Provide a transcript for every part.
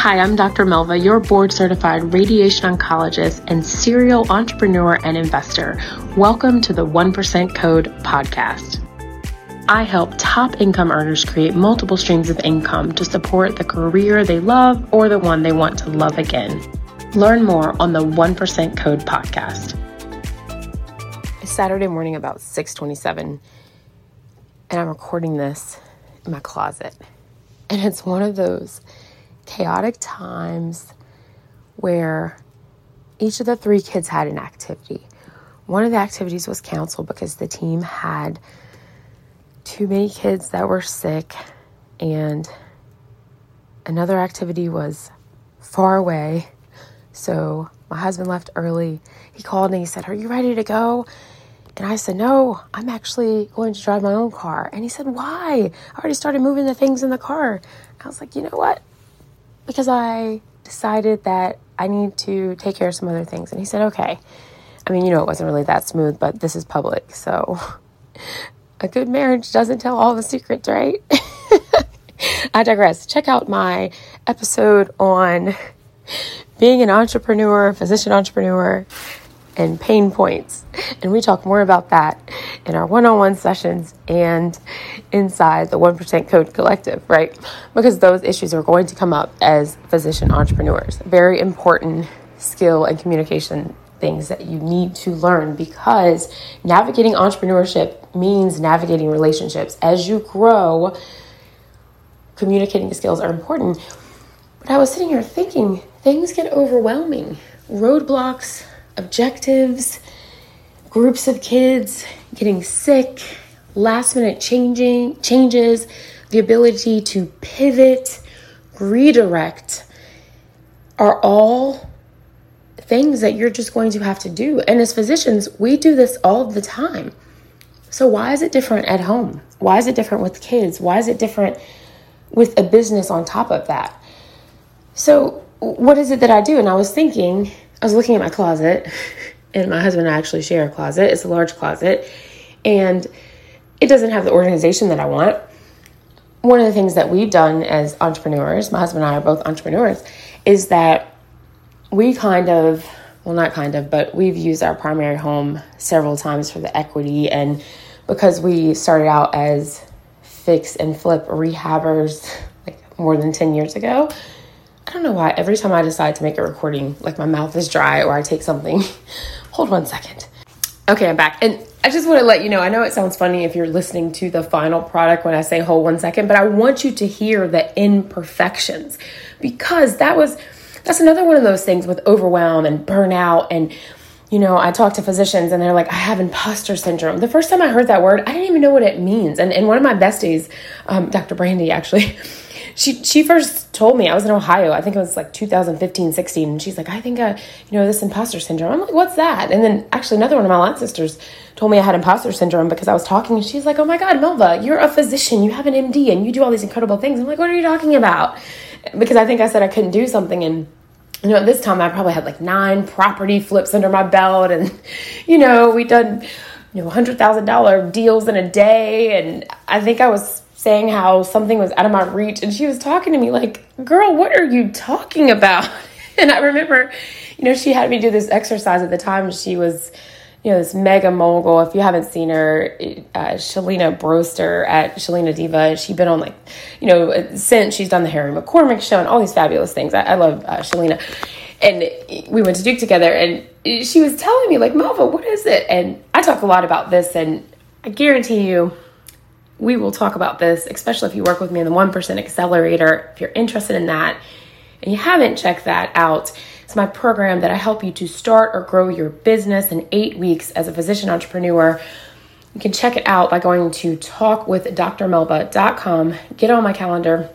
Hi, I'm Dr. Melva, your board-certified radiation oncologist and serial entrepreneur and investor. Welcome to the 1% Code podcast. I help top income earners create multiple streams of income to support the career they love or the one they want to love again. Learn more on the 1% Code podcast. It's Saturday morning about 6:27, and I'm recording this in my closet. And it's one of those chaotic times where each of the three kids had an activity. One of the activities was canceled because the team had too many kids that were sick, and another activity was far away. So my husband left early. He called and he said, "Are you ready to go?" And I said, "No, I'm actually going to drive my own car." And he said, "Why? I already started moving the things in the car." I was like, "You know what? Because I decided that I need to take care of some other things." And he said, "Okay." I mean, you know, it wasn't really that smooth, but this is public. So a good marriage doesn't tell all the secrets, right? I digress. Check out my episode on being an entrepreneur, physician entrepreneur, and pain points. And we talk more about that in our one-on-one sessions and inside the 1% Code Collective, right? Because those issues are going to come up as physician entrepreneurs. Very important skill and communication things that you need to learn, because navigating entrepreneurship means navigating relationships. As you grow, communicating skills are important. But I was sitting here thinking, things get overwhelming. Roadblocks, objectives, groups of kids, getting sick, last minute changes, the ability to pivot, redirect, are all things that you're just going to have to do. And as physicians, we do this all the time. So why is it different at home? Why is it different with kids? Why is it different with a business on top of that? So what is it that I do? And I was thinking, I was looking at my closet, and my husband and I actually share a closet. It's a large closet, and it doesn't have the organization that I want. One of the things that we've done as entrepreneurs, my husband and I are both entrepreneurs, is that we we've used our primary home several times for the equity. And because we started out as fix and flip rehabbers like more than 10 years ago, I don't know why every time I decide to make a recording, like my mouth is dry or I take something. Hold 1 second. Okay, I'm back. And I just want to let you know, I know it sounds funny if you're listening to the final product when I say hold 1 second, but I want you to hear the imperfections, because that's another one of those things with overwhelm and burnout. And, you know, I talk to physicians and they're like, "I have imposter syndrome." The first time I heard that word, I didn't even know what it means. And one of my besties, Dr. Brandy, actually, She first told me, I was in Ohio, I think it was like 2015, 16, and she's like, "I think, this imposter syndrome." I'm like, "What's that?" And then actually another one of my line sisters told me I had imposter syndrome because I was talking, and she's like, "Oh my God, Melva, you're a physician, you have an MD, and you do all these incredible things." I'm like, "What are you talking about?" Because I think I said I couldn't do something, and at this time I probably had like 9 property flips under my belt, and we done $100,000 deals in a day, and I think I was saying how something was out of my reach. And she was talking to me like, "Girl, what are you talking about?" And I remember, she had me do this exercise at the time. She was, this mega mogul. If you haven't seen her, Shalina Broster at Shalina Diva. She's been on since she's done the Harry McCormick show and all these fabulous things. I love Shalina. And we went to Duke together, and she was telling me like, "Melva, what is it?" And I talk a lot about this, and I guarantee you, we will talk about this, especially if you work with me in the 1% Accelerator. If you're interested in that and you haven't checked that out, it's my program that I help you to start or grow your business in 8 weeks as a physician entrepreneur. You can check it out by going to talkwithdrmelva.com. Get on my calendar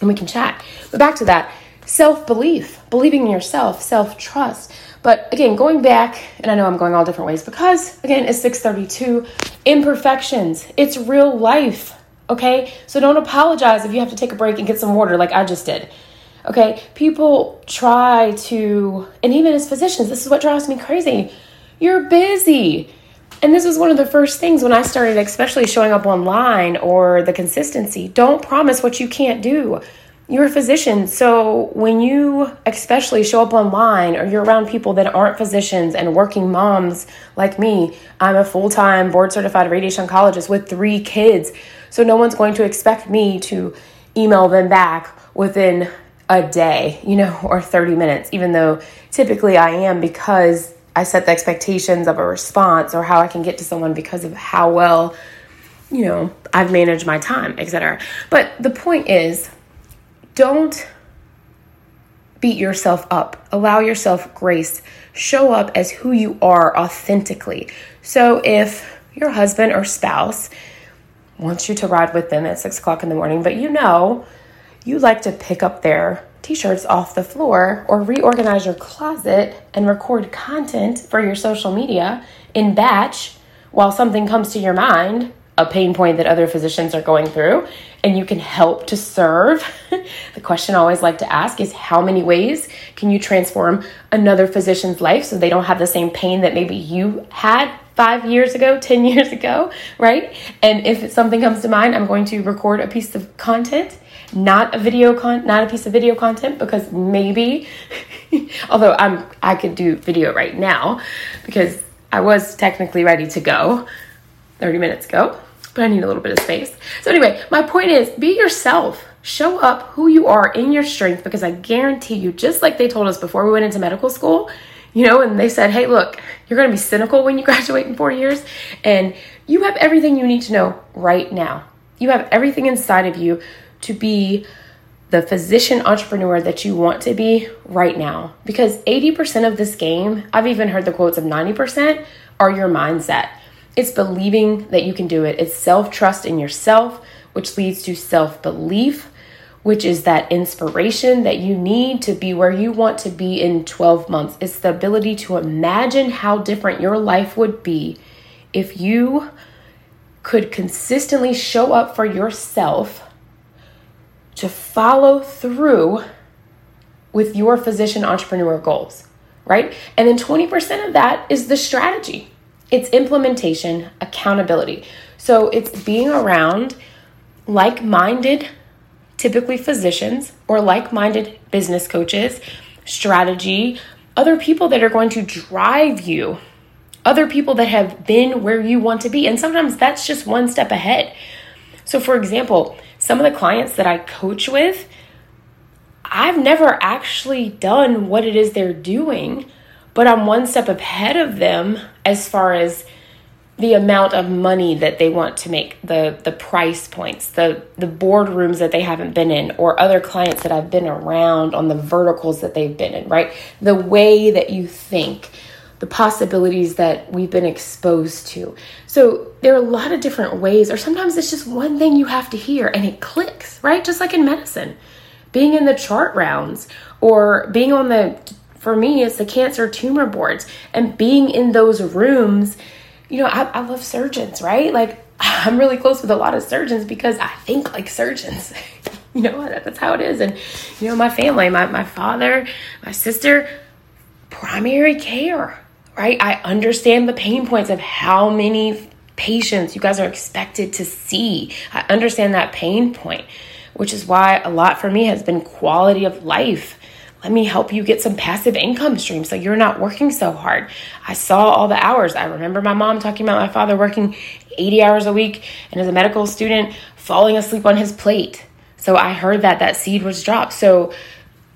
and we can chat. But back to that, self-belief, believing in yourself, self-trust. But again, going back, and I know I'm going all different ways because, again, it's 6:32, imperfections. It's real life, okay? So don't apologize if you have to take a break and get some water like I just did, okay? People try to, and even as physicians, this is what drives me crazy. You're busy. And this was one of the first things when I started, especially showing up online or the consistency. Don't promise what you can't do. you're a physician. So when you especially show up online or you're around people that aren't physicians and working moms like me, I'm a full-time board-certified radiation oncologist with 3 kids. So no one's going to expect me to email them back within a day, or 30 minutes, even though typically I am, because I set the expectations of a response or how I can get to someone because of how well, I've managed my time, etc. But the point is, don't beat yourself up. Allow yourself grace. Show up as who you are authentically. So if your husband or spouse wants you to ride with them at 6 o'clock in the morning, but you like to pick up their t-shirts off the floor or reorganize your closet and record content for your social media in batch while something comes to your mind, a pain point that other physicians are going through, and you can help to serve. The question I always like to ask is, how many ways can you transform another physician's life so they don't have the same pain that maybe you had 5 years ago, 10 years ago, right? And if something comes to mind, I'm going to record a piece of content, not a piece of video content, because maybe, although I could do video right now because I was technically ready to go 30 minutes ago, but I need a little bit of space. So anyway, my point is, be yourself. Show up who you are in your strength, because I guarantee you, just like they told us before we went into medical school, and they said, hey, look, you're going to be cynical when you graduate in 4 years, and you have everything you need to know right now. You have everything inside of you to be the physician entrepreneur that you want to be right now, because 80% of this game, I've even heard the quotes of 90%, are your mindset. It's believing that you can do it. It's self-trust in yourself, which leads to self-belief, which is that inspiration that you need to be where you want to be in 12 months. It's the ability to imagine how different your life would be if you could consistently show up for yourself to follow through with your physician entrepreneur goals, right? And then 20% of that is the strategy. It's implementation, accountability. So it's being around like-minded, typically physicians or like-minded business coaches, strategy, other people that are going to drive you, other people that have been where you want to be. And sometimes that's just one step ahead. So for example, some of the clients that I coach with, I've never actually done what it is they're doing, but I'm one step ahead of them as far as the amount of money that they want to make, the price points, the boardrooms that they haven't been in, or other clients that I've been around on the verticals that they've been in, right? The way that you think, the possibilities that we've been exposed to. So there are a lot of different ways, or sometimes it's just one thing you have to hear and it clicks, right? Just like in medicine, being in the chart rounds or being on the, for me, it's the cancer tumor boards, and being in those rooms. I love surgeons, right? Like, I'm really close with a lot of surgeons because I think like surgeons, that's how it is. And, my family, my father, my sister, primary care, right? I understand the pain points of how many patients you guys are expected to see. I understand that pain point, which is why a lot for me has been quality of life. Let me help you get some passive income streams so you're not working so hard. I saw all the hours. I remember my mom talking about my father working 80 hours a week and as a medical student falling asleep on his plate. So I heard that seed was dropped. So,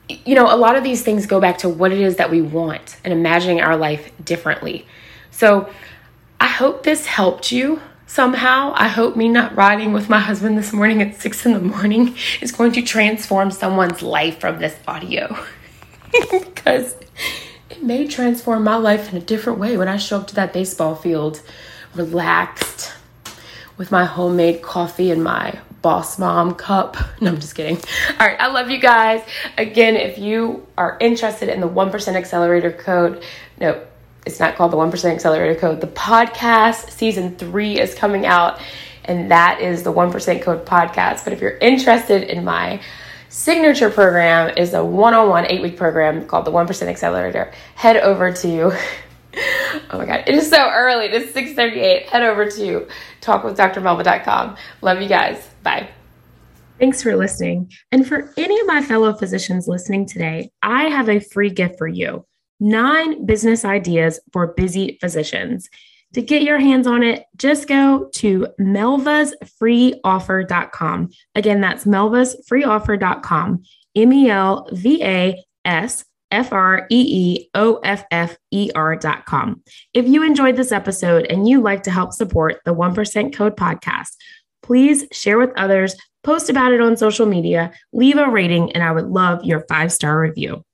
a lot of these things go back to what it is that we want and imagining our life differently. So I hope this helped you somehow. I hope me not riding with my husband this morning at 6 a.m. is going to transform someone's life from this audio. Because it may transform my life in a different way when I show up to that baseball field relaxed with my homemade coffee and my boss mom cup. No, I'm just kidding. All right. I love you guys. Again, if you are interested in the 1% Accelerator Code, no, it's not called the 1% Accelerator Code. The podcast season 3 is coming out, and that is the 1% Code podcast. But if you're interested in my signature program, is a one-on-one 8-week program called the 1% Accelerator. Head over to, oh my God, it is so early. It is 6:38. Head over to talkwithdrmelva.com. Love you guys. Bye. Thanks for listening. And for any of my fellow physicians listening today, I have a free gift for you. 9 business ideas for busy physicians. To get your hands on it, just go to melvasfreeoffer.com. Again, that's melvasfreeoffer.com. melvasfreeoffer.com. If you enjoyed this episode and you'd like to help support the 1% Code podcast, please share with others, post about it on social media, leave a rating, and I would love your 5-star review.